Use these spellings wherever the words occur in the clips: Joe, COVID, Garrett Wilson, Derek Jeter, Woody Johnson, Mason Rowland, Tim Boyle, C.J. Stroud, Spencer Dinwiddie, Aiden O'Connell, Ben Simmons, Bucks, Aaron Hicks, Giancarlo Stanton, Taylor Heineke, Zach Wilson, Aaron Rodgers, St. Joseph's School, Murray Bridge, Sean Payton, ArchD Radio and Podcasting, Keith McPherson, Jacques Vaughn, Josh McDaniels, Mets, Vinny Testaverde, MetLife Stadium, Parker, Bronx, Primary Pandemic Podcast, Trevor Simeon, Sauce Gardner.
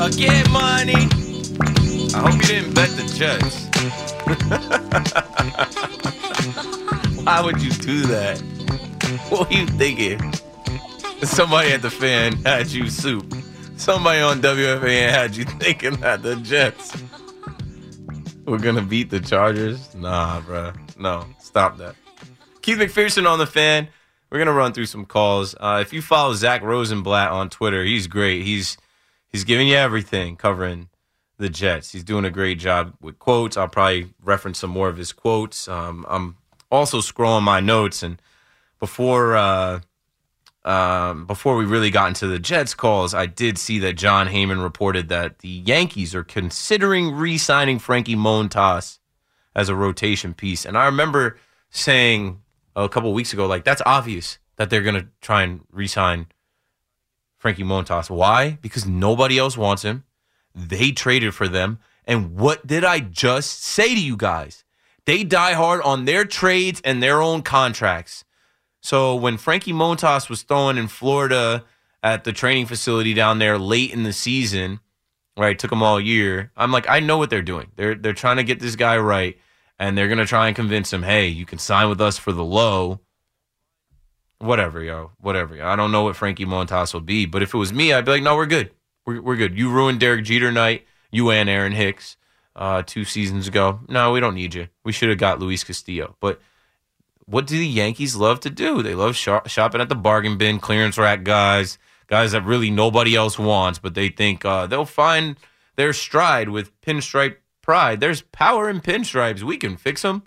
Again, money. I hope you didn't bet the Jets. Why would you do that? What were you thinking? Somebody at the fan had you soup. Somebody on WFAN had you thinking that the Jets were going to beat the Chargers? Nah, bro. No, stop that. Keith McPherson on the fan. We're going to run through some calls. If you follow Zach Rosenblatt on Twitter, he's great. He's giving you everything covering the Jets. He's doing a great job with quotes. I'll probably reference some more of his quotes. I'm also scrolling my notes, and before we really got into the Jets calls, I did see that John Heyman reported that the Yankees are considering re-signing Frankie Montas as a rotation piece. And I remember saying a couple weeks ago, like, that's obvious that they're going to try and re-sign Frankie Montas. Why? Because nobody else wants him. They traded for them. And what did I just say to you guys? They die hard on their trades and their own contracts. So when Frankie Montas was thrown in Florida at the training facility down there late in the season, right, took him all year, I'm like, I know what they're doing. They're trying to get this guy right, and they're going to try and convince him, hey, you can sign with us for the low. Whatever, yo. I don't know what Frankie Montas will be, but if it was me, I'd be like, no, we're good. We're good. You ruined Derek Jeter night, you and Aaron Hicks 2 seasons ago. No, we don't need you. We should have got Luis Castillo. But what do the Yankees love to do? They love shopping at the bargain bin, clearance rack guys that really nobody else wants, but they think they'll find their stride with pinstripe pride. There's power in pinstripes. We can fix them.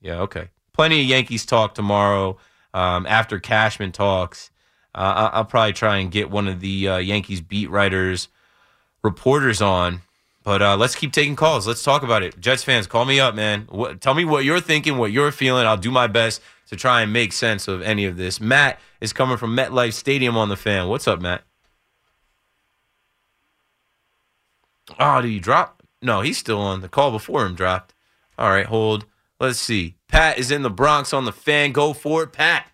Yeah, okay. Plenty of Yankees talk tomorrow. After Cashman talks, I'll probably try and get one of the Yankees beat writers, reporters on. But let's keep taking calls. Let's talk about it. Jets fans, call me up, man. Tell me what you're thinking, what you're feeling. I'll do my best to try and make sense of any of this. Matt is coming from MetLife Stadium on the fan. What's up, Matt? Oh, did he drop? No, he's still on. The call before him dropped. All right, hold. Let's see. Pat is in the Bronx on the fan. Go for it, Pat.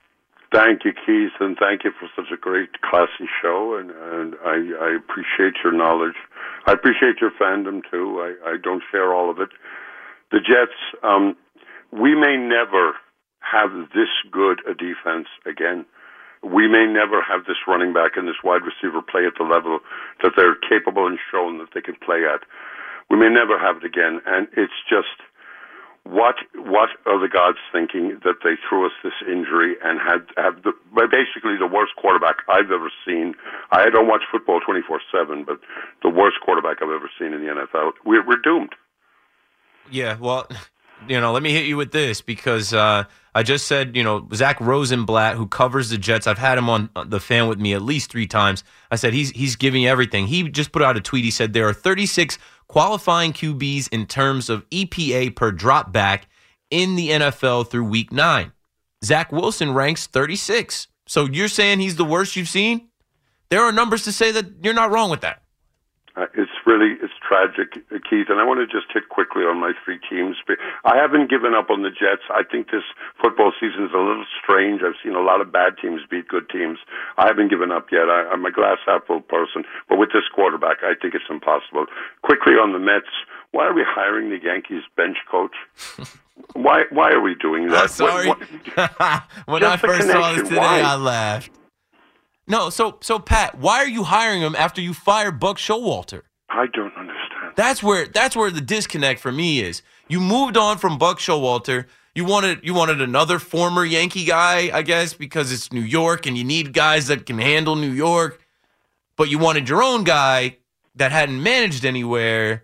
Thank you, Keith, and thank you for such a great, classy show. And I appreciate your knowledge. I appreciate your fandom, too. I don't share all of it. The Jets, we may never have this good a defense again. We may never have this running back and this wide receiver play at the level that they're capable and shown that they can play at. We may never have it again, and it's just... What are the gods thinking that they threw us this injury and have basically the worst quarterback I've ever seen? I don't watch football 24/7, but the worst quarterback I've ever seen in the NFL. We're doomed. Yeah, well, you know, let me hit you with this because I just said, you know, Zach Rosenblatt, who covers the Jets, I've had him on the fan with me at least 3 times. I said he's giving you everything. He just put out a tweet. He said there are 36 qualifying QBs in terms of EPA per drop back in the NFL through week 9. Zach Wilson ranks 36. So you're saying he's the worst you've seen? There are numbers to say that you're not wrong with that. It's tragic, Keith, and I want to just hit quickly on my 3 teams. I haven't given up on the Jets. I think this football season is a little strange. I've seen a lot of bad teams beat good teams. I haven't given up yet. I'm a glass half full person, but with this quarterback, I think it's impossible. Quickly on the Mets, why are we hiring the Yankees bench coach? Why are we doing that? I'm sorry. When I first saw this today, I laughed. No, so Pat, why are you hiring him after you fired Buck Showalter? I don't understand. That's where the disconnect for me is. You moved on from Buck Showalter. You wanted another former Yankee guy, I guess, because it's New York and you need guys that can handle New York. But you wanted your own guy that hadn't managed anywhere.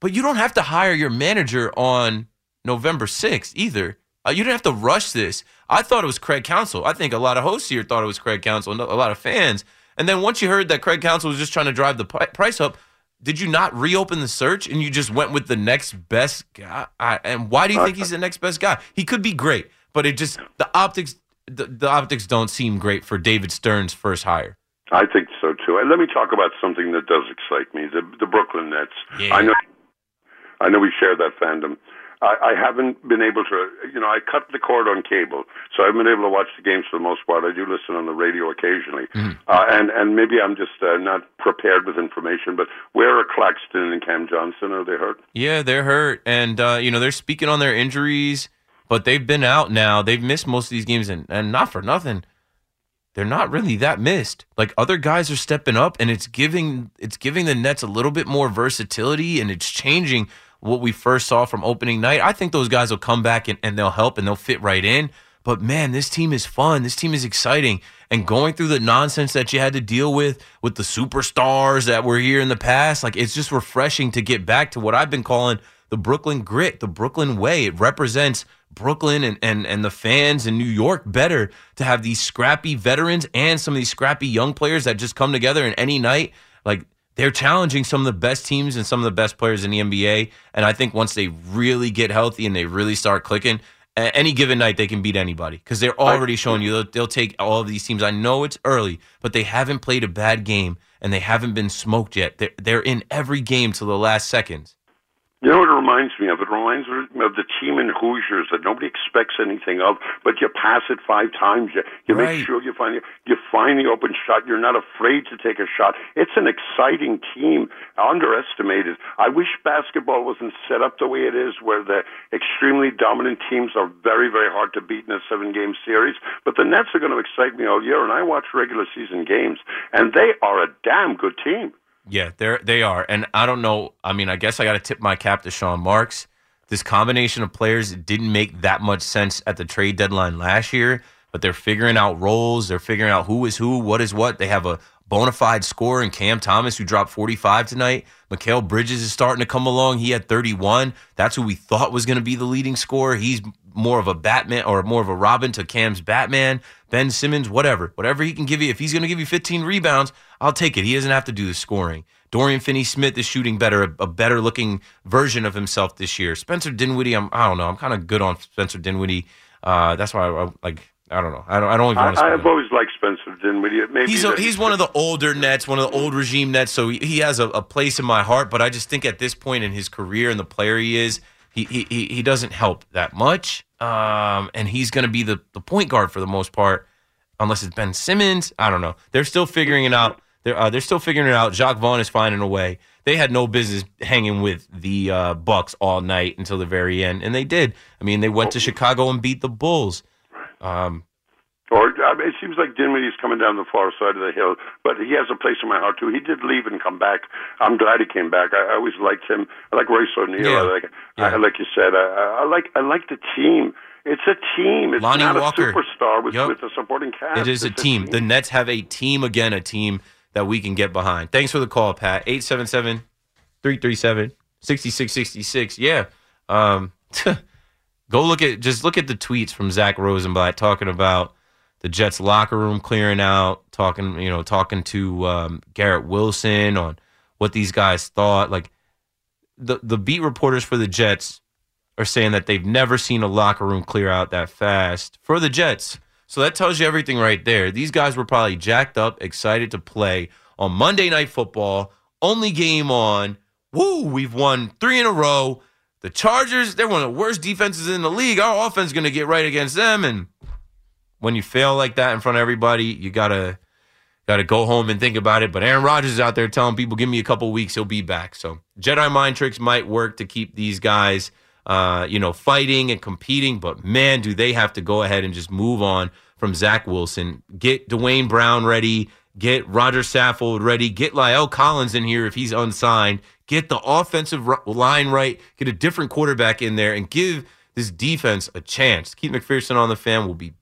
But you don't have to hire your manager on November 6th either. You didn't have to rush this. I thought it was Craig Counsell. I think a lot of hosts here thought it was Craig Counsell, and a lot of fans. And then once you heard that Craig Counsell was just trying to drive the price up, did you not reopen the search and you just went with the next best guy? And why do you think he's the next best guy? He could be great, but it just the optics don't seem great for David Stern's first hire. I think so too. And let me talk about something that does excite me: the Brooklyn Nets. Yeah. I know we share that fandom. I haven't been able to, I cut the cord on cable, so I haven't been able to watch the games for the most part. I do listen on the radio occasionally, and maybe I'm just not prepared with information, but where are Claxton and Cam Johnson? Are they hurt? Yeah, they're hurt, and, they're speaking on their injuries, but they've been out now. They've missed most of these games, and not for nothing, they're not really that missed. Like, other guys are stepping up, and it's giving the Nets a little bit more versatility, and it's changing what we first saw from opening night. I think those guys will come back and they'll help and they'll fit right in. But, man, this team is fun. This team is exciting. And going through the nonsense that you had to deal with the superstars that were here in the past, like, it's just refreshing to get back to what I've been calling the Brooklyn grit, the Brooklyn way. It represents Brooklyn and the fans in New York better to have these scrappy veterans and some of these scrappy young players that just come together in any night. Like, they're challenging some of the best teams and some of the best players in the NBA. And I think once they really get healthy and they really start clicking, any given night they can beat anybody because they're already showing you they'll take all of these teams. I know it's early, but they haven't played a bad game and they haven't been smoked yet. They're in every game till the last seconds. You know what it reminds me of? It reminds me of the team in Hoosiers that nobody expects anything of, but you pass it 5 times. You right. Make sure you find the open shot. You're not afraid to take a shot. It's an exciting team, underestimated. I wish basketball wasn't set up the way it is, where the extremely dominant teams are very, very hard to beat in a 7-game series. But the Nets are going to excite me all year, and I watch regular season games, and they are a damn good team. Yeah, they are. And I don't know. I mean, I guess I got to tip my cap to Sean Marks. This combination of players didn't make that much sense at the trade deadline last year, but they're figuring out roles. They're figuring out who is who, what is what. They have a bona fide scorer in Cam Thomas, who dropped 45 tonight. Mikal Bridges is starting to come along. He had 31. That's who we thought was going to be the leading scorer. He's more of a Batman or more of a Robin to Cam's Batman. Ben Simmons, whatever he can give you. If he's going to give you 15 rebounds, I'll take it. He doesn't have to do the scoring. Dorian Finney-Smith is shooting better, a better looking version of himself this year. Spencer Dinwiddie, I don't know. I'm kind of good on Spencer Dinwiddie. That's why I like. I don't know. I don't even want to. I've always liked Spencer Dinwiddie. Maybe he's one of the older Nets, one of the old regime Nets. So he has a place in my heart. But I just think at this point in his career and the player he is, he doesn't help that much. And he's going to be the point guard for the most part, unless it's Ben Simmons. I don't know. They're still figuring it out. They're still figuring it out. Jacques Vaughn is finding a way. They had no business hanging with the Bucks all night until the very end, and they did. I mean, they went to Chicago and beat the Bulls. It seems like Dinwiddie's coming down the far side of the hill, but he has a place in my heart, too. He did leave and come back. I'm glad he came back. I always liked him. I like Royce O'Neal. Yeah. Like you said, I like the team. It's a team. It's Lonnie not Walker. A superstar with the supporting cast. It is a team. The Nets have a team again, a team that we can get behind. Thanks for the call, Pat. 877-337-6666. Yeah. Go look at the tweets from Zach Rosenblatt talking about the Jets locker room clearing out, talking to Garrett Wilson on what these guys thought. Like the beat reporters for the Jets are saying that they've never seen a locker room clear out that fast for the Jets. So that tells you everything right there. These guys were probably jacked up, excited to play on Monday Night Football. Only game on. Woo! We've won 3 in a row. The Chargers, they're one of the worst defenses in the league. Our offense is going to get right against them, and when you fail like that in front of everybody, you gotta go home and think about it. But Aaron Rodgers is out there telling people, give me a couple weeks, he'll be back. So Jedi mind tricks might work to keep these guys fighting and competing. But, man, do they have to go ahead and just move on from Zach Wilson. Get Dwayne Brown ready. Get Roger Saffold ready. Get Lyle Collins in here if he's unsigned. Get the offensive line right. Get a different quarterback in there and give this defense a chance. Keith McPherson on the Fan will be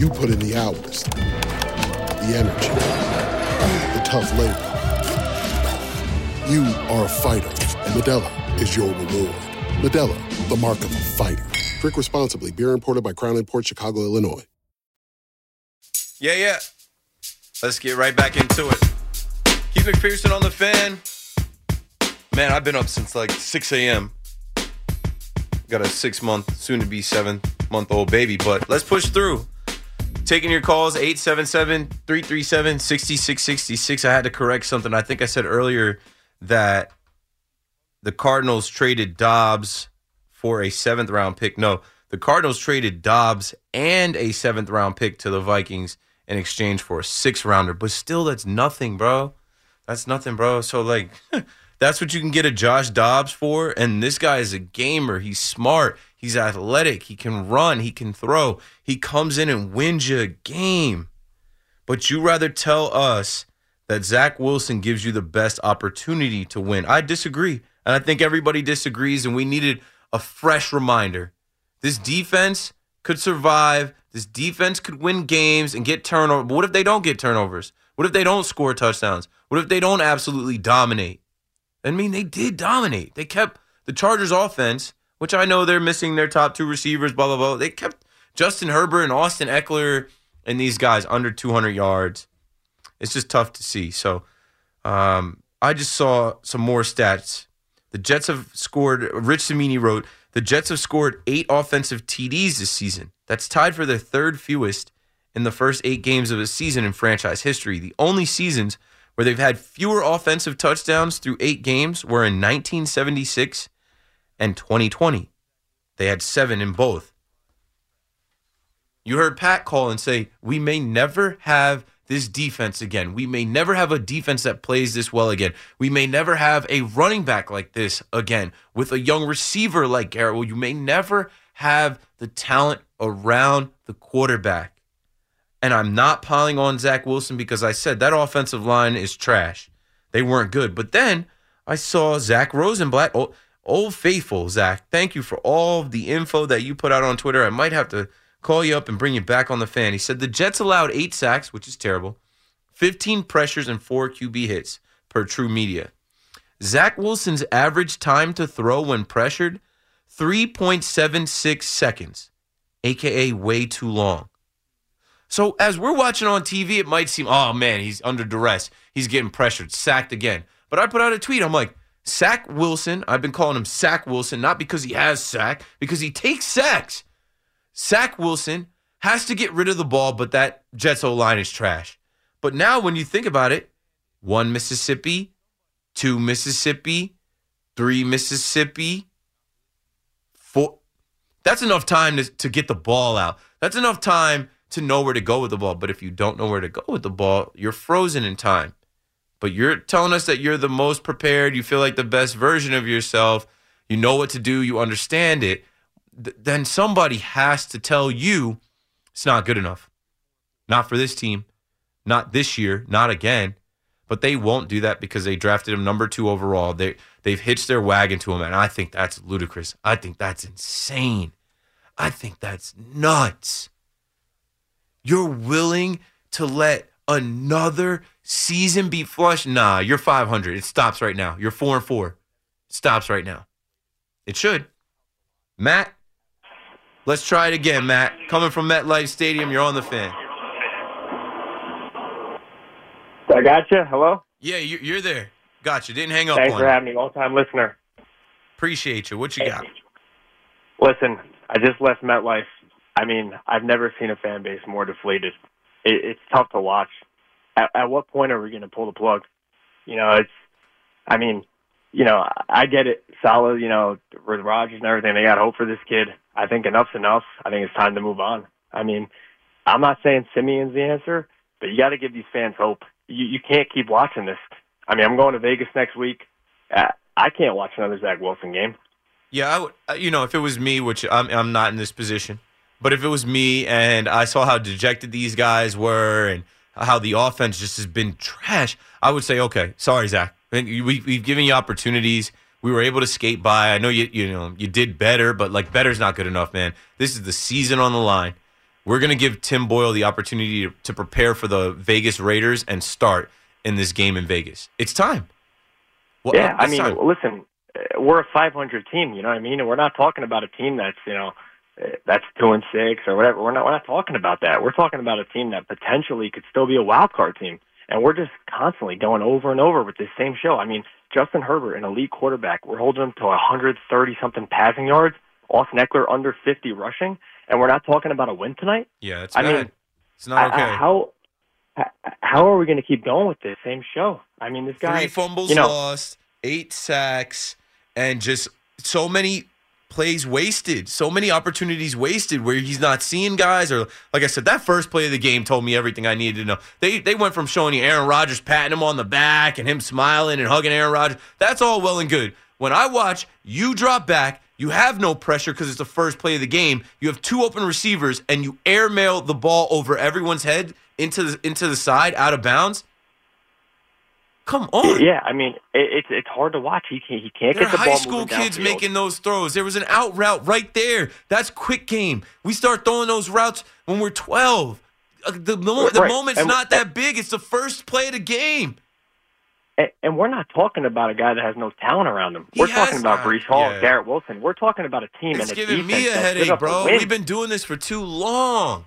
You put in the hours, the energy, the tough labor. You are a fighter, and Modelo is your reward. Modelo, the mark of a fighter. Drink responsibly. Beer imported by Crown Imports, Chicago, Illinois. Yeah. Let's get right back into it. Keith McPherson on the Fan. Man, I've been up since like 6 a.m. Got a 6-month, soon-to-be 7-month-old baby, but let's push through. Taking your calls, 877-337-6666. I had to correct something. I think I said earlier that the Cardinals traded Dobbs for a 7th-round pick. No, the Cardinals traded Dobbs and a 7th-round pick to the Vikings in exchange for a 6th-rounder. But still, that's nothing, bro. So, like, that's what you can get a Josh Dobbs for. And this guy is a gamer. He's smart. He's athletic. He can run. He can throw. He comes in and wins you a game. But you rather tell us that Zach Wilson gives you the best opportunity to win. I disagree. And I think everybody disagrees, and we needed a fresh reminder. This defense could survive. This defense could win games and get turnovers. But what if they don't get turnovers? What if they don't score touchdowns? What if they don't absolutely dominate? I mean, they did dominate. They kept the Chargers offense, which I know they're missing their top two receivers, blah, blah, blah. They kept Justin Herbert and Austin Eckler and these guys under 200 yards. It's just tough to see. So I just saw some more stats. The Jets have scored, Rich Cimini wrote, the Jets have scored 8 offensive TDs this season. That's tied for their 3rd fewest in the first 8 games of a season in franchise history. The only seasons where they've had fewer offensive touchdowns through 8 games were in 1976 and 2020. They had 7 in both. You heard Pat call and say, we may never have this defense again. We may never have a defense that plays this well again. We may never have a running back like this again with a young receiver like Garrett. Well, you may never have the talent around the quarterback. And I'm not piling on Zach Wilson because I said that offensive line is trash. They weren't good. But then I saw Zach Rosenblatt. Oh, Old Faithful, Zach, thank you for all the info that you put out on Twitter. I might have to call you up and bring you back on the Fan. He said the Jets allowed 8 sacks, which is terrible, 15 pressures, and 4 QB hits per True Media. Zach Wilson's average time to throw when pressured, 3.76 seconds, a.k.a. way too long. So as we're watching on TV, it might seem, oh, man, he's under duress. He's getting pressured, sacked again. But I put out a tweet. I'm like, Zach Wilson, I've been calling him Zach Wilson, not because he has sack, because he takes sacks. Zach Wilson has to get rid of the ball, but that Jets O-line is trash. But now when you think about it, 1 Mississippi, 2 Mississippi, 3 Mississippi, 4. That's enough time to get the ball out. That's enough time to know where to go with the ball. But if you don't know where to go with the ball, you're frozen in time. But you're telling us that you're the most prepared, you feel like the best version of yourself, you know what to do, you understand it. Then somebody has to tell you it's not good enough. Not for this team, not this year, not again. But they won't do that because they drafted him number 2 overall. They've hitched their wagon to him, and I think that's ludicrous. I think that's insane. I think that's nuts. You're willing to let another season be flushed? Nah, you're 500. It stops right now. You're 4-4. It stops right now. It should. Matt, let's try it again, Matt. Coming from MetLife Stadium, you're on the Fan. I got you. Hello? Yeah, you're there. Got you. Didn't hang up on you. Thanks for having me. Long-time listener. Appreciate you. What you got? Listen, I just left MetLife. I mean, I've never seen a fan base more deflated. It's tough to watch. At what point are we going to pull the plug? You know, I get it. Solid, with Rodgers and everything, they got hope for this kid. I think enough's enough. I think it's time to move on. I mean, I'm not saying Simeon's the answer, but you got to give these fans hope. You can't keep watching this. I mean, I'm going to Vegas next week. I can't watch another Zach Wilson game. Yeah, I would, if it was me, which I'm not in this position, but if it was me and I saw how dejected these guys were and how the offense just has been trash, I would say, okay, sorry, Zach. We've given you opportunities. We were able to skate by. I know you did better, but like better's not good enough, man. This is the season on the line. We're going to give Tim Boyle the opportunity to prepare for the Vegas Raiders and start in this game in Vegas. It's time. Well, yeah, I mean, time. Listen, we're a 500 team, you know what I mean? And we're not talking about a team that's, that's 2-6 or whatever. We're not talking about that. We're talking about a team that potentially could still be a wild card team. And we're just constantly going over and over with this same show. I mean, Justin Herbert, an elite quarterback, we're holding him to 130-something passing yards. Austin Eckler under 50 rushing, and we're not talking about a win tonight? Yeah, it's bad. It's not okay. How are we going to keep going with this same show? I mean, this guy... 3 fumbles lost, 8 sacks, and just so many plays wasted, so many opportunities wasted where he's not seeing guys. Or, like I said, that first play of the game told me everything I needed to know. They went from showing you Aaron Rodgers patting him on the back and him smiling and hugging Aaron Rodgers. That's all well and good. When I watch you drop back, you have no pressure because it's the first play of the game. You have 2 open receivers, and you airmail the ball over everyone's head into the side, out of bounds. Come on. Yeah, I mean, it's hard to watch. He can't get the ball moving downfield. High school kids making those throws. There was an out route right there. That's quick game. We start throwing those routes when we're 12. The moment's not that big. It's the first play of the game. And we're not talking about a guy that has no talent around him. We're talking about Breece Hall and Garrett Wilson. We're talking about a team and a defense. It's giving me a headache, bro. We've been doing this for too long.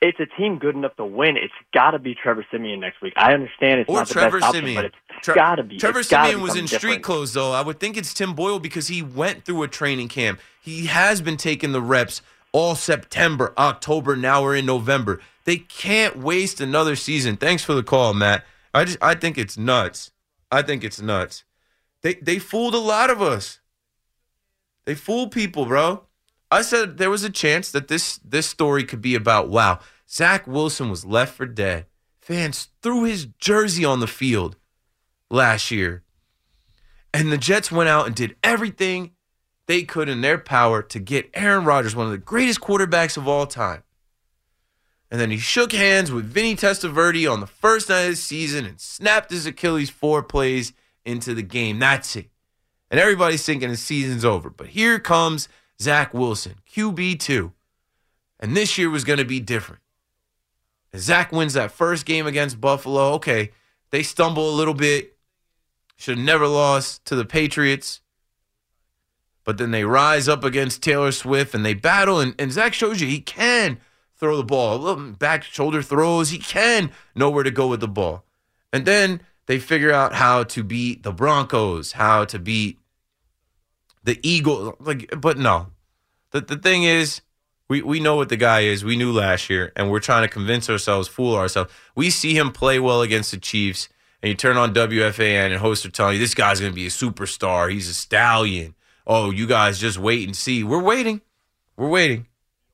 It's a team good enough to win. It's got to be Trevor Simeon next week. I understand it's not the best option, but it's got to be. Trevor Simeon was in street clothes, though. I would think it's Tim Boyle because he went through a training camp. He has been taking the reps all September, October. Now we're in November. They can't waste another season. Thanks for the call, Matt. I think it's nuts. I think it's nuts. They fooled a lot of us. They fooled people, bro. I said there was a chance that this story could be about, wow, Zach Wilson was left for dead. Fans threw his jersey on the field last year. And the Jets went out and did everything they could in their power to get Aaron Rodgers, one of the greatest quarterbacks of all time. And then he shook hands with Vinny Testaverde on the first night of the season and snapped his Achilles 4 plays into the game. That's it. And everybody's thinking the season's over. But here comes Zach Wilson, QB2. And this year was going to be different. And Zach wins that first game against Buffalo. Okay, they stumble a little bit. Should have never lost to the Patriots. But then they rise up against Taylor Swift and they battle. And Zach shows you he can throw the ball, a little back shoulder throws. He can know where to go with the ball. And then they figure out how to beat the Broncos, how to beat the Eagles. But no, the thing is, we know what the guy is. We knew last year, and we're trying to convince ourselves, fool ourselves. We see him play well against the Chiefs, and you turn on WFAN, and hosts are telling you, this guy's going to be a superstar. He's a stallion. Oh, you guys just wait and see. We're waiting.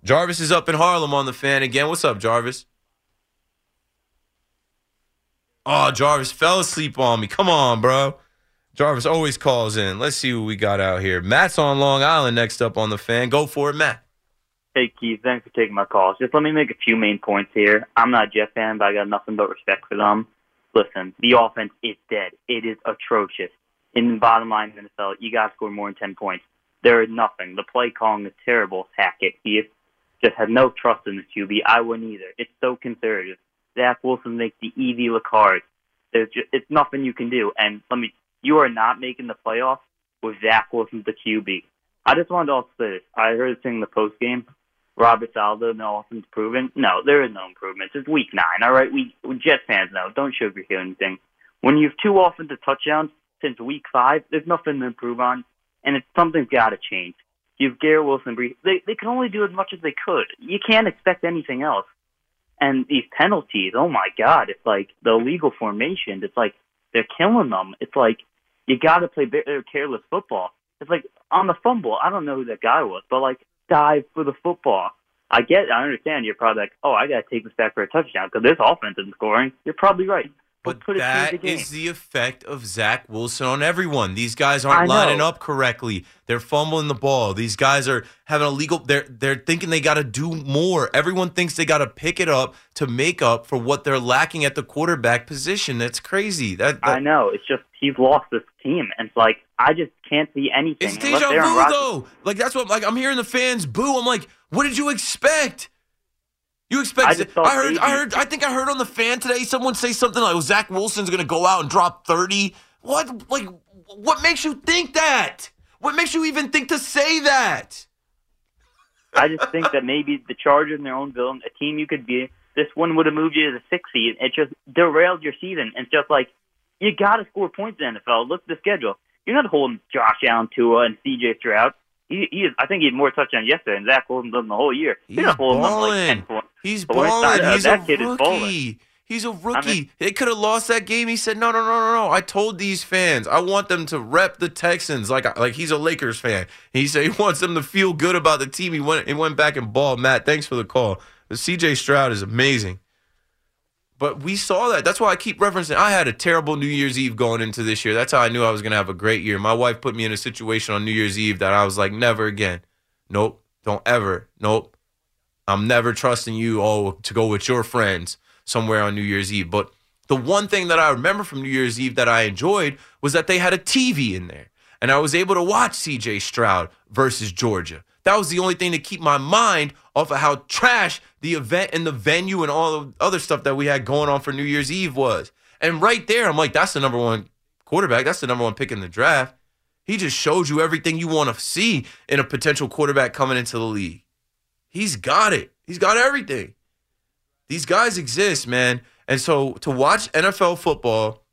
Jarvis is up in Harlem on the fan again. What's up, Jarvis? Oh, Jarvis fell asleep on me. Come on, bro. Jarvis always calls in. Let's see what we got out here. Matt's on Long Island next up on the fan. Go for it, Matt. Hey, Keith. Thanks for taking my calls. Just let me make a few main points here. I'm not a Jet fan, but I got nothing but respect for them. Listen, the offense is dead. It is atrocious. In the bottom line of the NFL, you got to score more than 10 points. There is nothing. The play calling is terrible. Hackett. He just has no trust in the QB. I wouldn't either. It's so conservative. Zach Wilson makes the easy look hard. It's nothing you can do. And you are not making the playoffs with Zach Wilson the QB. I just wanted to also say this. I heard this thing in the postgame. Robert Saldo, no offense improvement. No, there is no improvement. It's week 9, all right? We Jet fans know. Don't sugarcoat anything. When you have 2 offensive touchdowns since week 5, there's nothing to improve on, and something's got to change. You have Garrett Wilson. They can only do as much as they could. You can't expect anything else. And these penalties, oh, my God. It's like the illegal formations. It's like they're killing them. It's like you got to play careless football. It's like on the fumble, I don't know who that guy was, but, like, dive for the football. I understand. You're probably like, oh, I got to take this back for a touchdown because there's offense in scoring. You're probably right. But that is the effect of Zach Wilson on everyone. These guys aren't lining up correctly. They're fumbling the ball. These guys are having illegal. They're thinking they got to do more. Everyone thinks they got to pick it up to make up for what they're lacking at the quarterback position. That's crazy. I know. It's just he's lost this team, and it's like I just can't see anything. It's deja vu though. Like that's what I'm hearing the fans boo. I'm like, what did you expect? You expect it. I think I heard on the fan today someone say something like, well, Zach Wilson's going to go out and drop 30. What? Like, what makes you think that? What makes you even think to say that? I just think that maybe the Chargers in their own building, a team you could be, this one would have moved you to the 6th seed. It just derailed your season. And it's just like, you got to score points in the NFL. Look at the schedule. You're not holding Josh Allen, Tua, and C.J. Stroud. I think he had more touchdowns yesterday than Zach Wilson done the whole year. He's balling. He's balling. He's a rookie. They could have lost that game. He said, no. I told these fans I want them to rep the Texans like he's a Lakers fan. He said he wants them to feel good about the team. He went back and balled. Matt, thanks for the call. C.J. Stroud is amazing. But we saw that. That's why I keep referencing. I had a terrible New Year's Eve going into this year. That's how I knew I was going to have a great year. My wife put me in a situation on New Year's Eve that I was like, never again. Nope. Don't ever. Nope. I'm never trusting you all to go with your friends somewhere on New Year's Eve. But the one thing that I remember from New Year's Eve that I enjoyed was that they had a TV in there. And I was able to watch C.J. Stroud versus Georgia. That was the only thing to keep my mind off of how trash the event and the venue and all the other stuff that we had going on for New Year's Eve was. And right there, I'm like, that's the number one quarterback. That's the number one pick in the draft. He just showed you everything you want to see in a potential quarterback coming into the league. He's got it. He's got everything. These guys exist, man. And so to watch NFL football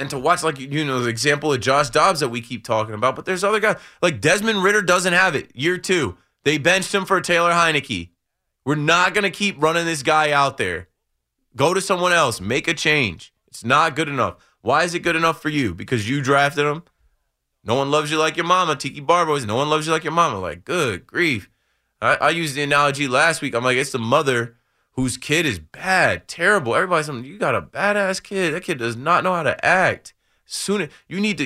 and to watch, like, you know, the example of Josh Dobbs that we keep talking about. But there's other guys. Like Desmond Ridder doesn't have it. Year 2. They benched him for Taylor Heineke. We're not going to keep running this guy out there. Go to someone else. Make a change. It's not good enough. Why is it good enough for you? Because you drafted him? No one loves you like your mama. Tiki Barbo's. No one loves you like your mama. Like, good grief. I used the analogy last week. I'm like, it's the mother whose kid is bad, terrible. Everybody's like, you got a badass kid. That kid does not know how to act. You need to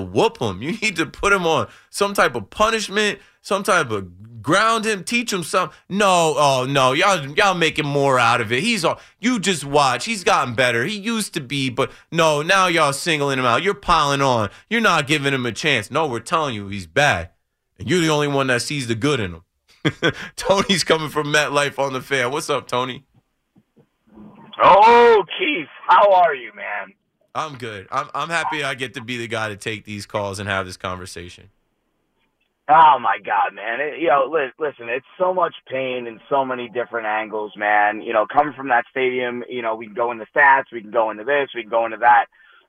whoop him. You need to put him on some type of punishment, some type of ground him, teach him something. No, oh, no, y'all making more out of it. You just watch. He's gotten better. He used to be, but no, now y'all singling him out. You're piling on. You're not giving him a chance. No, we're telling you he's bad, and you're the only one that sees the good in him. Tony's coming from MetLife on the fan. What's up, Tony? Oh, Keith, how are you, man? I'm good. I'm happy I get to be the guy to take these calls and have this conversation. Oh, my God, man. Listen, it's so much pain in so many different angles, man. You know, coming from that stadium, you know, we can go into stats, we can go into this, we can go into that.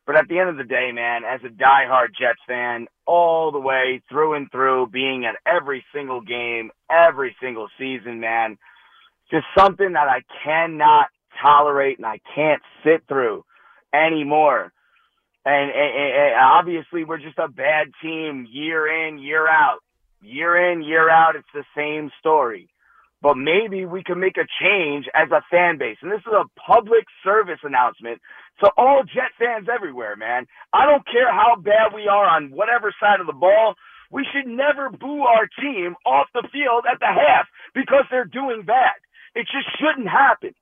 But at the end of the day, man, as a diehard Jets fan, all the way through and through, being at every single game, every single season, man, just something that I cannot tolerate and I can't sit through anymore. And obviously, we're just a bad team year in, year out. It's the same story. but maybe we can make a change as a fan base. And this is a public service announcement to all Jet fans everywhere, man. I don't care how bad we are on whatever side of the ball. We should never boo our team off the field at the half because they're doing bad. It just shouldn't happen.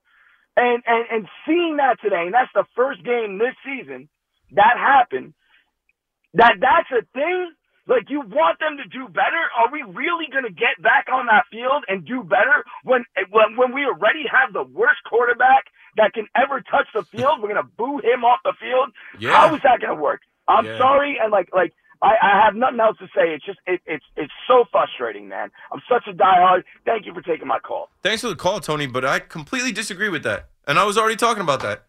And seeing that today, and that's the first game this season that happened, that's a thing. Like, you want them to do better? Are we really going to get back on that field and do better when we already have the worst quarterback that can ever touch the field? We're going to boo him off the field? Yeah. How is that going to work? I'm sorry, and I have nothing else to say. It's just it's so frustrating, man. I'm such a diehard. Thank you for taking my call. Thanks for the call, Tony, but I completely disagree with that. And I was already talking about that.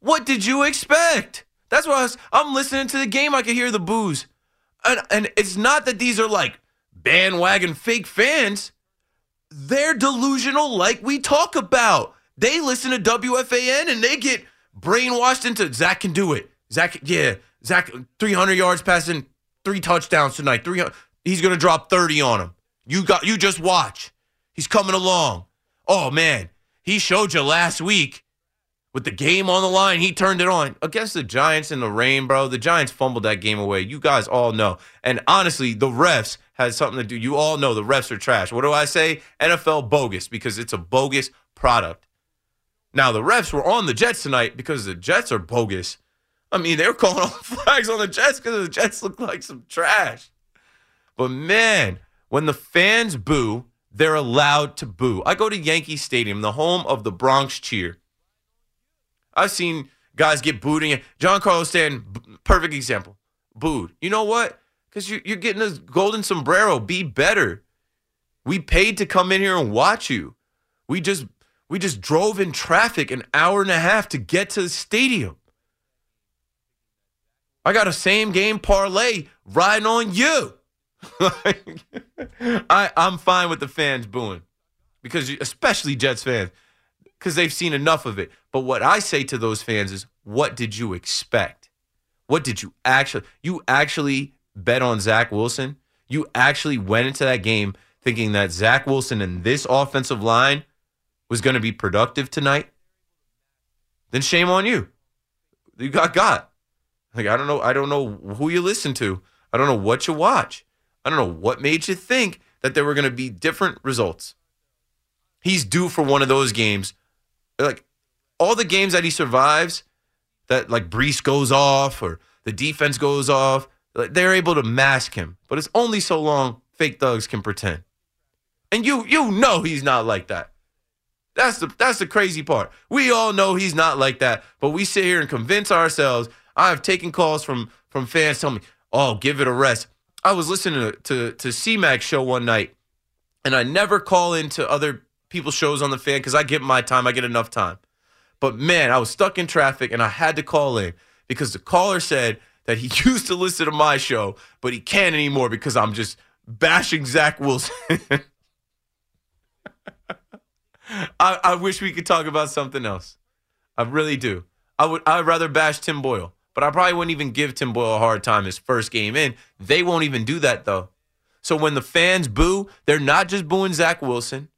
What did you expect? That's why I'm listening to the game. I can hear the boos. And it's not that these are like bandwagon fake fans. They're delusional like we talk about. They listen to WFAN and they get brainwashed into Zach can do it. Zach, 300 yards passing, 3 touchdowns tonight. 300. He's going to drop 30 on him. You just watch. He's coming along. Oh, man, he showed you last week. With the game on the line, he turned it on. Against the Giants in the rain, bro, the Giants fumbled that game away. You guys all know. And honestly, the refs had something to do. You all know the refs are trash. What do I say? NFL bogus, because it's a bogus product. Now, the refs were on the Jets tonight because the Jets are bogus. I mean, they were calling all flags on the Jets because the Jets look like some trash. But, man, when the fans boo, they're allowed to boo. I go to Yankee Stadium, the home of the Bronx cheer. I've seen guys get booed. And Giancarlo Stanton, perfect example, booed. You know what? Because you're getting this golden sombrero. Be better. We paid to come in here and watch you. We just drove in traffic an hour and a half to get to the stadium. I got a same game parlay riding on you. I'm fine with the fans booing, because especially Jets fans, because they've seen enough of it. But what I say to those fans is, what did you expect? What did you actually – you actually bet on Zach Wilson? You actually went into that game thinking that Zach Wilson and this offensive line was going to be productive tonight? Then shame on you. You got got. Like, I don't know who you listen to. I don't know what you watch. I don't know what made you think that there were going to be different results. He's due for one of those games. Like, all the games that he survives, that like Brees goes off or the defense goes off, they're able to mask him. But it's only so long fake thugs can pretend. And you know he's not like that. That's the crazy part. We all know he's not like that, but we sit here and convince ourselves. I've taken calls from fans telling me, oh, give it a rest. I was listening to C-Mac's show one night, and I never call into other people's shows on the fan because I get my time. I get enough time. But, man, I was stuck in traffic, and I had to call in because the caller said that he used to listen to my show, but he can't anymore because I'm just bashing Zach Wilson. I wish we could talk about something else. I really do. I'd rather bash Tim Boyle, but I probably wouldn't even give Tim Boyle a hard time his first game in. They won't even do that, though. So when the fans boo, they're not just booing Zach Wilson.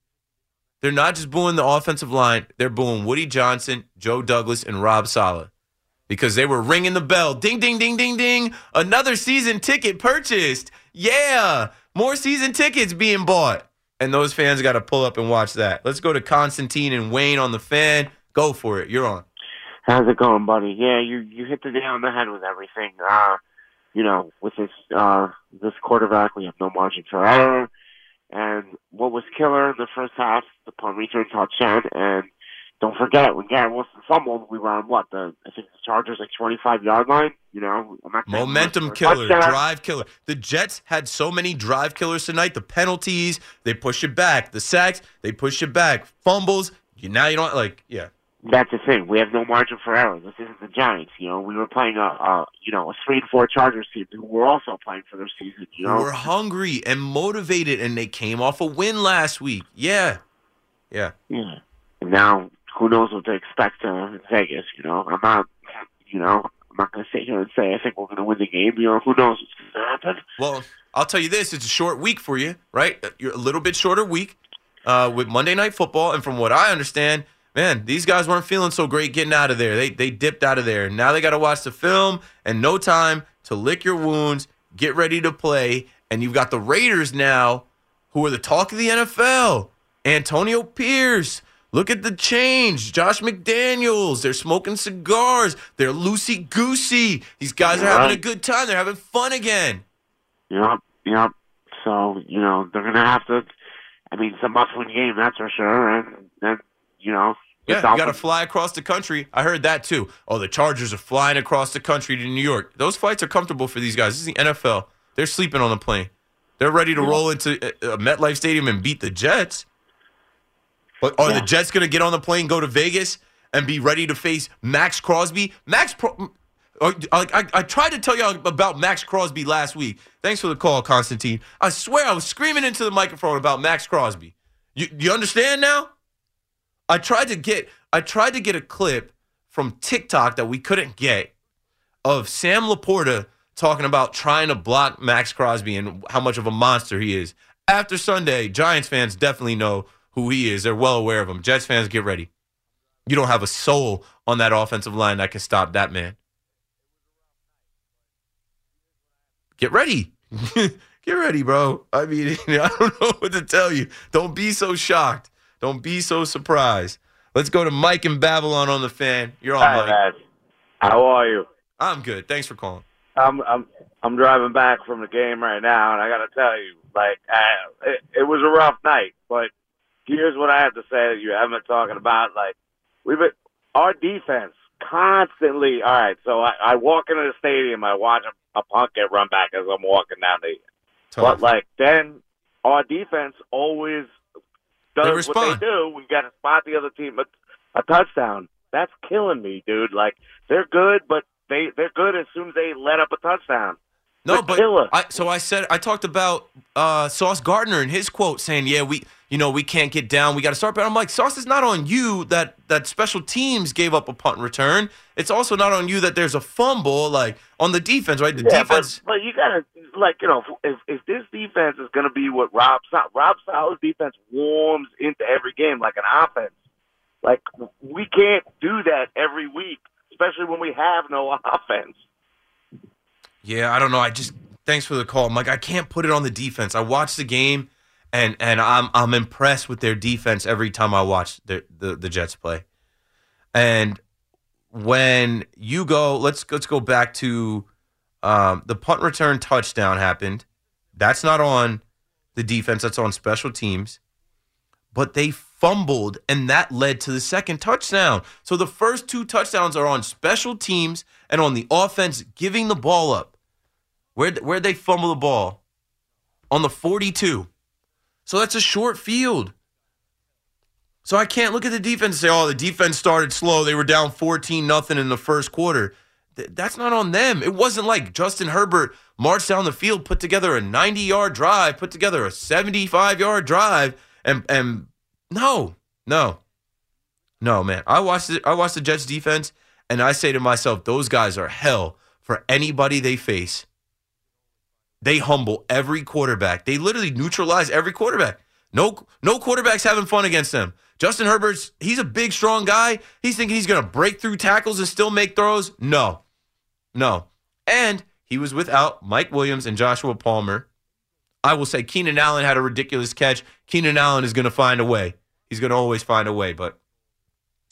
They're not just booing the offensive line. They're booing Woody Johnson, Joe Douglas, and Rob Saleh because they were ringing the bell. Ding, ding, ding, ding, ding. Another season ticket purchased. Yeah, more season tickets being bought. And those fans got to pull up and watch that. Let's go to Constantine and Wayne on the fan. Go for it. You're on. How's it going, buddy? Yeah, you hit the nail on the head with everything. With this quarterback, we have no margin for error. And what was killer in the first half, the punt return touchdown, and don't forget, when Garrett Wilson fumbled, we were on the Chargers, 25-yard line, Momentum killer, drive killer. The Jets had so many drive killers tonight. The penalties, they push it back. The sacks, they push it back. Fumbles, yeah. That's the thing. We have no margin for error. This isn't the Giants. We were playing a 3-4 Chargers team who were also playing for their season. We were hungry and motivated, and they came off a win last week. Yeah. And now, who knows what to expect in Vegas? I'm not going to sit here and say I think we're going to win the game. Who knows what's going to happen? Well, I'll tell you this, it's a short week for you, right? You're a little bit shorter week with Monday Night Football. And from what I understand, man, these guys weren't feeling so great getting out of there. They dipped out of there. Now they got to watch the film and no time to lick your wounds, get ready to play. And you've got the Raiders now, who are the talk of the NFL. Antonio Pierce. Look at the change. Josh McDaniels. They're smoking cigars. They're loosey-goosey. These guys are having a good time. They're having fun again. Yep. So, you know, they're going to have to – I mean, it's a must-win game, that's for sure. And you know – Yeah, you got to fly across the country. I heard that, too. Oh, the Chargers are flying across the country to New York. Those flights are comfortable for these guys. This is the NFL. They're sleeping on the plane. They're ready to roll into MetLife Stadium and beat the Jets. But are the Jets going to get on the plane, go to Vegas, and be ready to face Maxx Crosby? I tried to tell you about Maxx Crosby last week. Thanks for the call, Constantine. I swear I was screaming into the microphone about Maxx Crosby. You understand now? I tried to get a clip from TikTok that we couldn't get of Sam Laporta talking about trying to block Maxx Crosby and how much of a monster he is. After Sunday, Giants fans definitely know who he is. They're well aware of him. Jets fans, get ready. You don't have a soul on that offensive line that can stop that man. Get ready. Get ready, bro. I mean, I don't know what to tell you. Don't be so shocked. Don't be so surprised. Let's go to Mike in Babylon on the fan. You're on, Mike. Hi, guys. How are you? I'm good. Thanks for calling. I'm driving back from the game right now, and I got to tell you, it was a rough night, but here's what I have to say that you haven't been talking about. Our defense constantly. All right, so I walk into the stadium, I watch a punk get run back as I'm walking down the. Tough. But then our defense always does what they do. We got to spot the other team a touchdown. That's killing me, dude. They're good, but they're good as soon as they let up a touchdown. No, but I talked about Sauce Gardner and his quote saying, "Yeah, we can't get down. We got to start." But I'm like, Sauce, is not on you that special teams gave up a punt return. It's also not on you that there's a fumble on the defense, right? Defense. But you gotta if this defense is gonna be what Rob Saleh's defense warms into every game like an offense. We can't do that every week, especially when we have no offense. Yeah, I don't know. Thanks for the call. I'm like, I can't put it on the defense. I watch the game, and I'm impressed with their defense every time I watch the Jets play. And when you go, let's go back to the punt return touchdown happened. That's not on the defense. That's on special teams. But they fumbled, and that led to the second touchdown. So the first two touchdowns are on special teams and on the offense giving the ball up. Where'd they fumble the ball? On the 42. So that's a short field. So I can't look at the defense and say, oh, the defense started slow. They were down 14-0 in the first quarter. That's not on them. It wasn't like Justin Herbert marched down the field, put together a 90-yard drive, put together a 75-yard drive, and no, man. I watched the Jets defense, and I say to myself, those guys are hell for anybody they face. They humble every quarterback. They literally neutralize every quarterback. No quarterback's having fun against them. Justin Herbert's, he's a big, strong guy. He's thinking he's going to break through tackles and still make throws. No. And he was without Mike Williams and Joshua Palmer. I will say Keenan Allen had a ridiculous catch. Keenan Allen is going to find a way. He's going to always find a way, but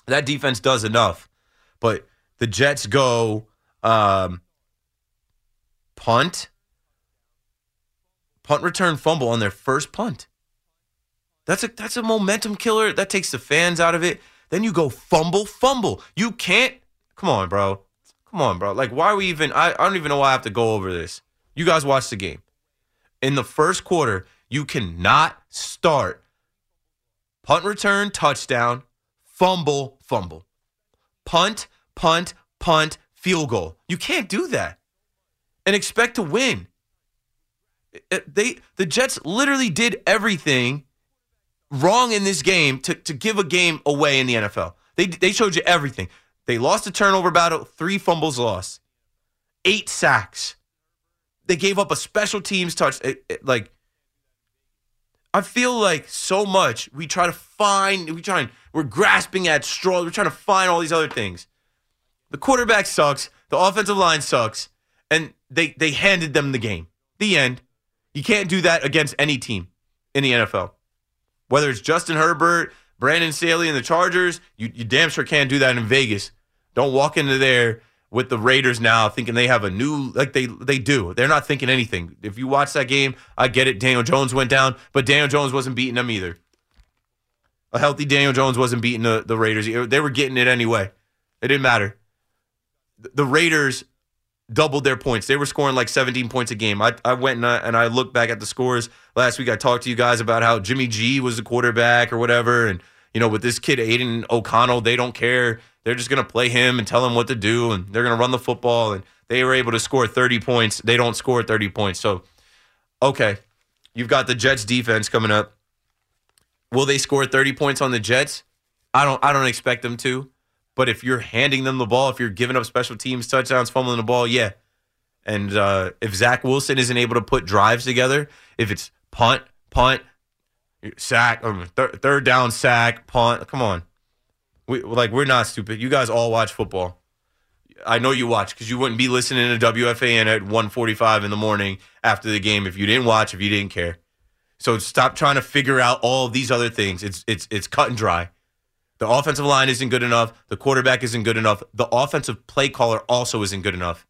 that defense does enough. But the Jets go punt return fumble on their first punt. That's a momentum killer. That takes the fans out of it. Then you go fumble. You can't. Come on, bro. Why are we even? I don't even know why I have to go over this. You guys watch the game. In the first quarter, you cannot start punt return, touchdown, fumble, punt, field goal. You can't do that and expect to win. The Jets literally did everything wrong in this game to give a game away in the NFL. They showed you everything. They lost the turnover battle, 3 fumbles lost, 8 sacks. They gave up a special teams touch. I feel like so much we're grasping at straws. We're trying to find all these other things. The quarterback sucks. The offensive line sucks. And they handed them the game. The end. You can't do that against any team in the NFL. Whether it's Justin Herbert, Brandon Staley, and the Chargers, you damn sure can't do that in Vegas. Don't walk into there with the Raiders now thinking they have a new, like they do. They're not thinking anything. If you watch that game, I get it. Daniel Jones went down, but Daniel Jones wasn't beating them either. A healthy Daniel Jones wasn't beating the Raiders. They were getting it anyway. It didn't matter. The Raiders doubled their points. They were scoring like 17 points a game. I went and I looked back at the scores last week. I talked to you guys about how Jimmy G was the quarterback or whatever. And, you know, with this kid, Aiden O'Connell, they don't care. They're just going to play him and tell him what to do. And they're going to run the football. And they were able to score 30 points. They don't score 30 points. So, okay, you've got the Jets defense coming up. Will they score 30 points on the Jets? I don't expect them to. But if you're handing them the ball, if you're giving up special teams, touchdowns, fumbling the ball, yeah. And if Zach Wilson isn't able to put drives together, if it's punt, sack, third down sack, punt, come on. We're not stupid. You guys all watch football. I know you watch because you wouldn't be listening to WFAN at 1:45 in the morning after the game if you didn't watch, if you didn't care. So stop trying to figure out all of these other things. It's cut and dry. The offensive line isn't good enough. The quarterback isn't good enough. The offensive play caller also isn't good enough.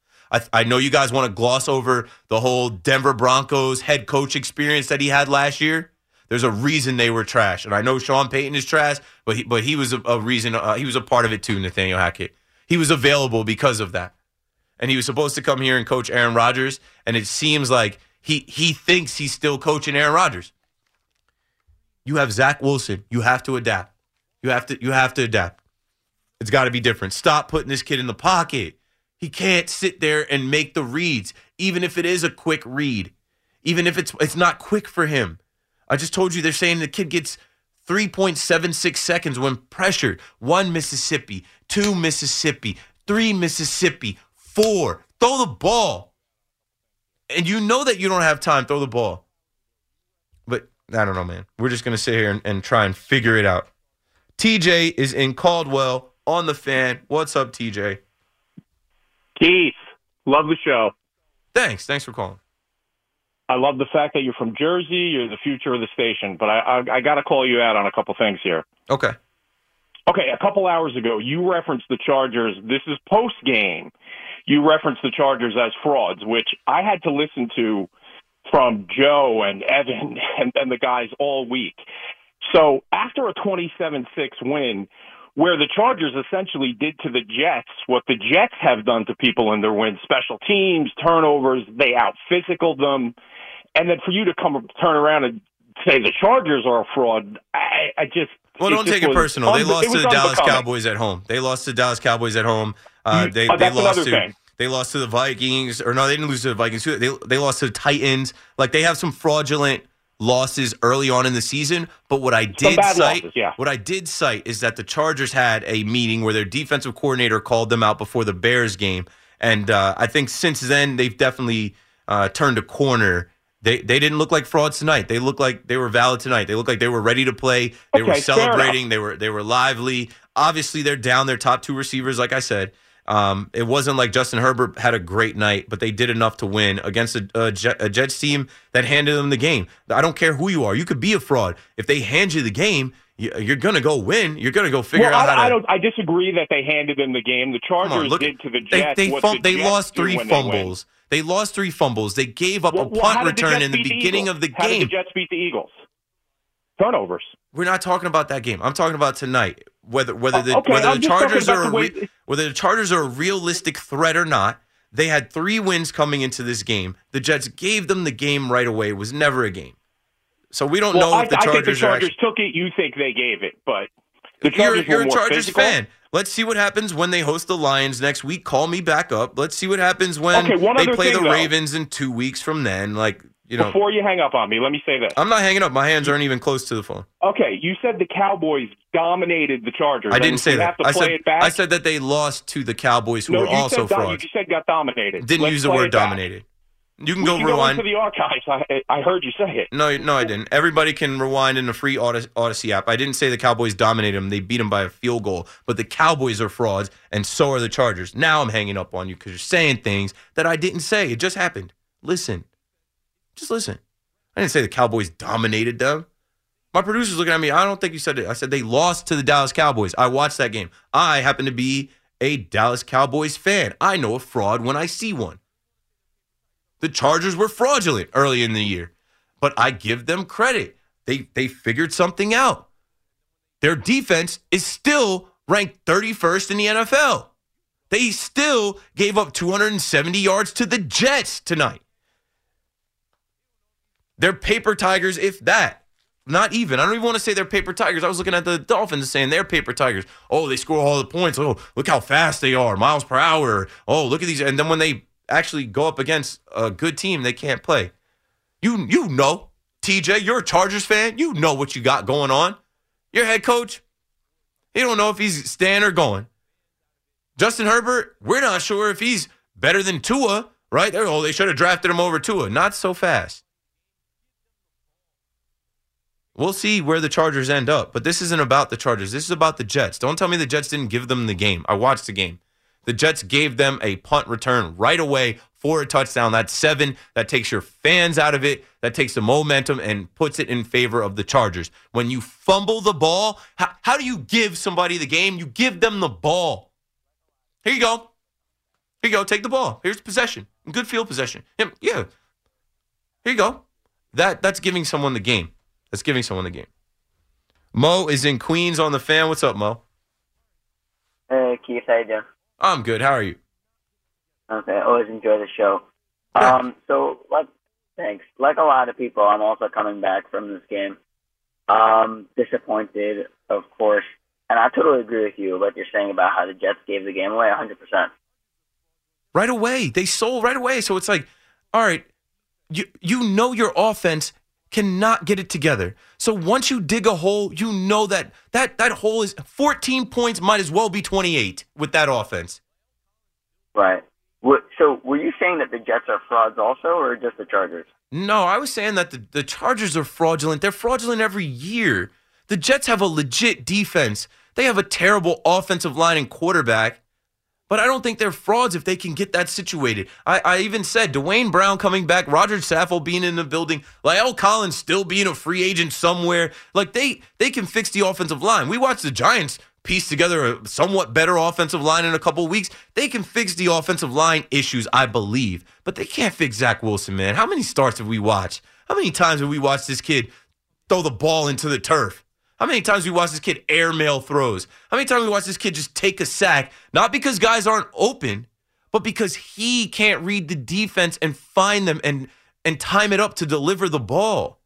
I know you guys want to gloss over the whole Denver Broncos head coach experience that he had last year. There's a reason they were trash. And I know Sean Payton is trash, but he was a reason. He was a part of it too, Nathaniel Hackett. He was available because of that. And he was supposed to come here and coach Aaron Rodgers. And it seems like he thinks he's still coaching Aaron Rodgers. You have Zach Wilson. You have to adapt. You have to adapt. It's got to be different. Stop putting this kid in the pocket. He can't sit there and make the reads, even if it is a quick read, even if it's not quick for him. I just told you they're saying the kid gets 3.76 seconds when pressured. 1 Mississippi, 2 Mississippi, 3 Mississippi, 4. Throw the ball. And you know that you don't have time. Throw the ball. But I don't know, man. We're just going to sit here and try and figure it out. TJ is in Caldwell on the Fan. What's up, TJ? Keith, love the show. Thanks. Thanks for calling. I love the fact that you're from Jersey. You're the future of the station. But I got to call you out on a couple things here. Okay. Okay, a couple hours ago, you referenced the Chargers. This is post-game. You referenced the Chargers as frauds, which I had to listen to from Joe and Evan and the guys all week. So after a 27-6 win, where the Chargers essentially did to the Jets what the Jets have done to people in their wins, special teams, turnovers, they out-physicaled them. And then for you to turn around and say the Chargers are a fraud, I just... Well, don't take it personal. They lost to the Dallas Cowboys at home. They lost to the Vikings. Or no, they didn't lose to the Vikings. They lost to the Titans. Like, they have some fraudulent losses early on in the season, but what I did cite is that the Chargers had a meeting where their defensive coordinator called them out before the Bears game, and I think since then they've definitely turned a corner. They didn't look like frauds tonight. They looked like they were valid tonight. They looked like they were ready to play. They were celebrating. They were lively. Obviously, they're down their top two receivers, like I said. It wasn't like Justin Herbert had a great night, but they did enough to win against a Jets team that handed them the game. I don't care who you are. You could be a fraud. If they hand you the game, you're going to go win. You're going to go figure out how to... I disagree that they handed them the game. The Chargers did to the Jets. They lost 3 fumbles. They gave up a punt return in the beginning of the game. How did the Jets beat the Eagles? Turnovers. We're not talking about that game. I'm talking about tonight. Whether the Chargers are a realistic threat or not, they had 3 wins coming into this game. The Jets gave them the game right away. It was never a game, so we don't know if the Chargers. I think the Chargers took it. You think they gave it, but the Chargers you're a Chargers physical fan. Let's see what happens when they host the Lions next week. Call me back up. Let's see what happens when they play the Ravens in 2 weeks from then. Before you hang up on me, let me say this. I'm not hanging up. My hands aren't even close to the phone. Okay, you said the Cowboys dominated the Chargers. I didn't say that. I said that they lost to the Cowboys, who were also frauds. You said got dominated. Didn't use the word dominated. You can go rewind. Go into the archives. I heard you say it. No, I didn't. Everybody can rewind in the free Odyssey app. I didn't say the Cowboys dominated them. They beat them by a field goal. But the Cowboys are frauds, and so are the Chargers. Now I'm hanging up on you because you're saying things that I didn't say. It just happened. Listen. Just listen. I didn't say the Cowboys dominated them. My producer's looking at me. I don't think you said it. I said they lost to the Dallas Cowboys. I watched that game. I happen to be a Dallas Cowboys fan. I know a fraud when I see one. The Chargers were fraudulent early in the year, but I give them credit. They figured something out. Their defense is still ranked 31st in the NFL. They still gave up 270 yards to the Jets tonight. They're paper tigers, if that. Not even. I don't even want to say they're paper tigers. I was looking at the Dolphins saying they're paper tigers. Oh, they score all the points. Oh, look how fast they are. Miles per hour. Oh, look at these. And then when they actually go up against a good team, they can't play. You know, TJ, you're a Chargers fan. You know what you got going on. Your head coach, he don't know if he's staying or going. Justin Herbert, we're not sure if he's better than Tua, right? Oh, they should have drafted him over Tua. Not so fast. We'll see where the Chargers end up, but this isn't about the Chargers. This is about the Jets. Don't tell me the Jets didn't give them the game. I watched the game. The Jets gave them a punt return right away for a touchdown. That's 7. That takes your fans out of it. That takes the momentum and puts it in favor of the Chargers. When you fumble the ball, how do you give somebody the game? You give them the ball. Here you go. Here you go. Take the ball. Here's possession. Good field possession. Yeah. Here you go. That's giving someone the game. That's giving someone the game. Mo is in Queens on the Fan. What's up, Mo? Hey, Keith. How you doing? I'm good. How are you? Okay. I always enjoy the show. Yeah. Thanks. Like a lot of people, I'm also coming back from this game. Disappointed, of course. And I totally agree with you what you're saying about how the Jets gave the game away 100%. Right away. They sold right away. So it's like, all right, you know your offense cannot get it together. So once you dig a hole, you know that hole is 14 points, might as well be 28 with that offense. Right. So were you saying that the Jets are frauds also, or just the Chargers? No, I was saying that the Chargers are fraudulent. They're fraudulent every year. The Jets have a legit defense. They have a terrible offensive line and quarterback. But I don't think they're frauds if they can get that situated. I even said Dwayne Brown coming back, Roger Saffold being in the building, Lyle Collins still being a free agent somewhere. Like, they can fix the offensive line. We watched the Giants piece together a somewhat better offensive line in a couple weeks. They can fix the offensive line issues, I believe. But they can't fix Zach Wilson, man. How many starts have we watched? How many times have we watched this kid throw the ball into the turf? How many times we watch this kid airmail throws? How many times we watch this kid just take a sack? Not because guys aren't open, but because he can't read the defense and find them and time it up to deliver the ball.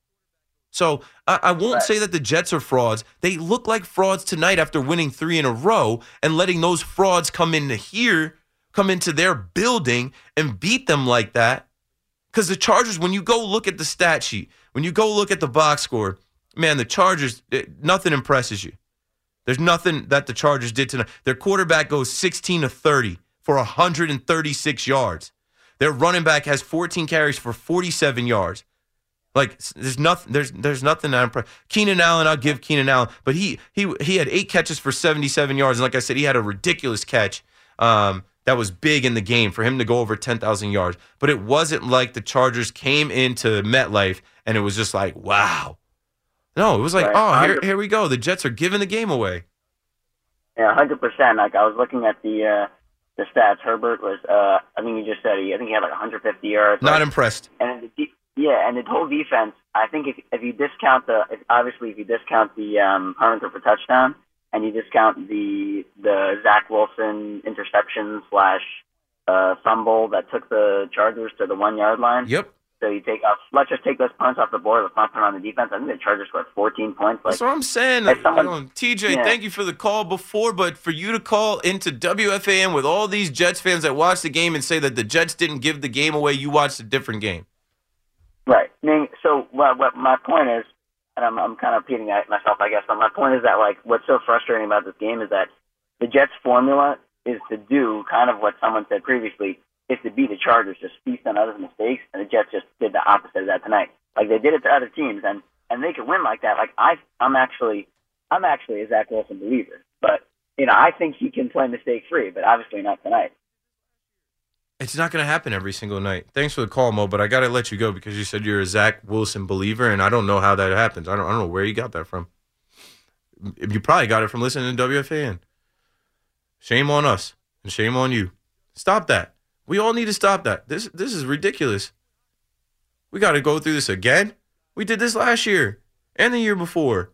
So I won't say that the Jets are frauds. They look like frauds tonight after winning 3 in a row and letting those frauds come into their building and beat them like that. Because the Chargers, when you go look at the stat sheet, when you go look at the box score, man, the Chargers, nothing impresses you. There's nothing that the Chargers did tonight. Their quarterback goes 16-30 for 136 yards. Their running back has 14 carries for 47 yards. Like, there's nothing that impresses. Keenan Allen, I'll give Keenan Allen, but he had 8 catches for 77 yards. And like I said, he had a ridiculous catch that was big in the game for him to go over 10,000 yards. But it wasn't like the Chargers came into MetLife and it was just like, wow. No, it was like, right. Oh, here we go. The Jets are giving the game away. Yeah, 100%. Like, I was looking at the stats. Herbert was, you just said I think he had like 150 yards. Not impressed. And the whole defense. I think if you discount the punt return for touchdown, and you discount the Zach Wilson interception / fumble that took the Chargers to the 1-yard line. Yep. So you take off. Let's just take those points off the board. Let's not put on the defense. I think the Chargers scored 14 points. That's what I'm saying. TJ, Thank you for the call before, but for you to call into WFAN with all these Jets fans that watch the game and say that the Jets didn't give the game away, you watched a different game. Right. I mean, so what my point is, and I'm kind of repeating myself, I guess, but my point is that, like, what's so frustrating about this game is that the Jets' formula is to do kind of what someone said previously. is to beat the Chargers, just feast on others' mistakes, and the Jets just did the opposite of that tonight. Like, they did it to other teams, and they could win like that. Like, I'm actually a Zach Wilson believer, but, you know, I think he can play mistake-free, but obviously not tonight. It's not going to happen every single night. Thanks for the call, Mo, but I got to let you go because you said you're a Zach Wilson believer, and I don't know how that happens. I don't know where you got that from. You probably got it from listening to WFAN. Shame on us and shame on you. Stop that. We all need to stop that. This is ridiculous. We got to go through this again. We did this last year and the year before.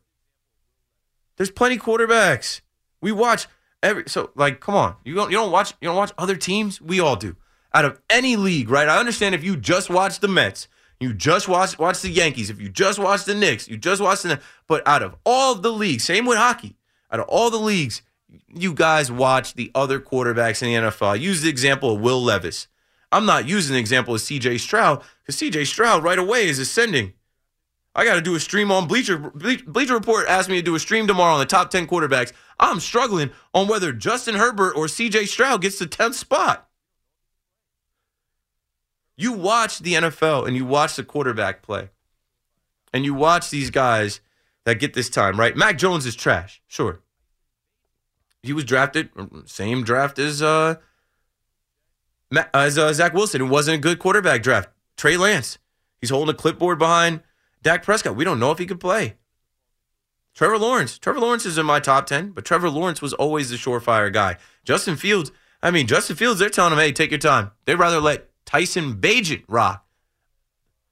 There's plenty of quarterbacks. We watch every come on. You don't watch other teams? We all do. Out of any league, right? I understand if you just watch the Mets, you just watch the Yankees, if you just watch the Knicks, you just watch the but out of all the leagues, same with hockey. Out of all the leagues, you guys watch the other quarterbacks in the NFL. I use the example of Will Levis. I'm not using the example of C.J. Stroud because C.J. Stroud right away is ascending. I got to do a stream on Bleacher Report. Asked me to do a stream tomorrow on the top 10 quarterbacks. I'm struggling on whether Justin Herbert or C.J. Stroud gets the 10th spot. You watch the NFL and you watch the quarterback play. And you watch these guys that get this time, right? Mac Jones is trash, sure. He was drafted, same draft as Zach Wilson. It wasn't a good quarterback draft. Trey Lance, he's holding a clipboard behind Dak Prescott. We don't know if he could play. Trevor Lawrence is in my top 10, but Trevor Lawrence was always the surefire guy. Justin Fields, they're telling him, hey, take your time. They'd rather let Tyson Bagent rock.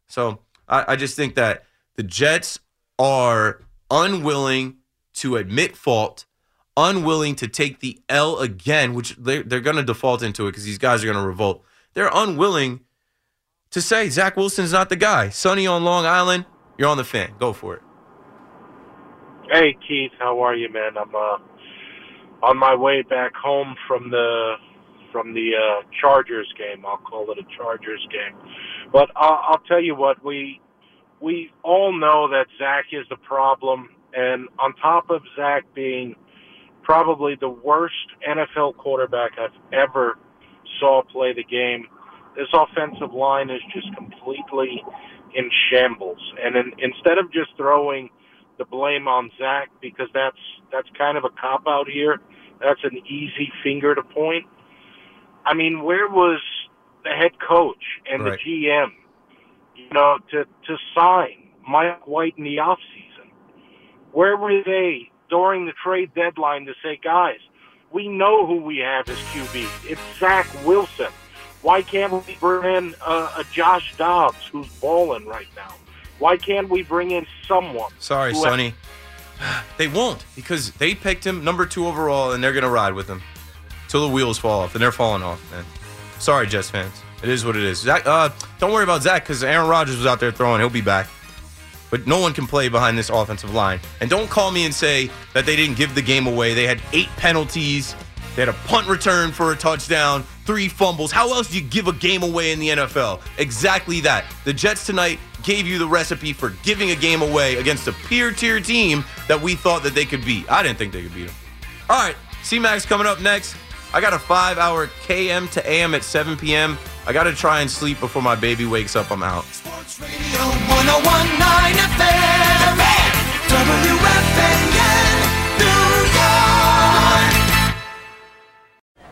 So I just think that the Jets are unwilling to admit fault, unwilling to take the L again, which they're going to default into it because these guys are going to revolt. They're unwilling to say Zach Wilson's not the guy. Sonny on Long Island, you're on the fan. Go for it. Hey, Keith, how are you, man? I'm on my way back home from the Chargers game. I'll call it a Chargers game. But I'll tell you what, we all know that Zach is the problem, and on top of Zach being probably the worst NFL quarterback I've ever saw play the game, this offensive line is just completely in shambles. And instead of just throwing the blame on Zach, because that's kind of a cop-out here, that's an easy finger to point. I mean, where was the head coach and right, the GM, you know, to sign Mike White in the offseason? Where were they during the trade deadline to say, guys, we know who we have as QB. It's Zach Wilson. Why can't we bring in a Josh Dobbs who's balling right now? Why can't we bring in someone? Sorry, Sonny. They won't, because they picked him number 2 overall, and they're going to ride with him till the wheels fall off, and they're falling off, man. Sorry, Jets fans. It is what it is. Zach, don't worry about Zach because Aaron Rodgers was out there throwing. He'll be back. But no one can play behind this offensive line. And don't call me and say that they didn't give the game away. They had 8 penalties. They had a punt return for a touchdown, 3 fumbles. How else do you give a game away in the NFL? Exactly that. The Jets tonight gave you the recipe for giving a game away against a peer-tier team that we thought that they could beat. I didn't think they could beat them. All right, C-Max coming up next. I got a 5-hour KM to AM at 7 p.m. I got to try and sleep before my baby wakes up. I'm out. Sports Radio 1019 FM, WFAN, New York.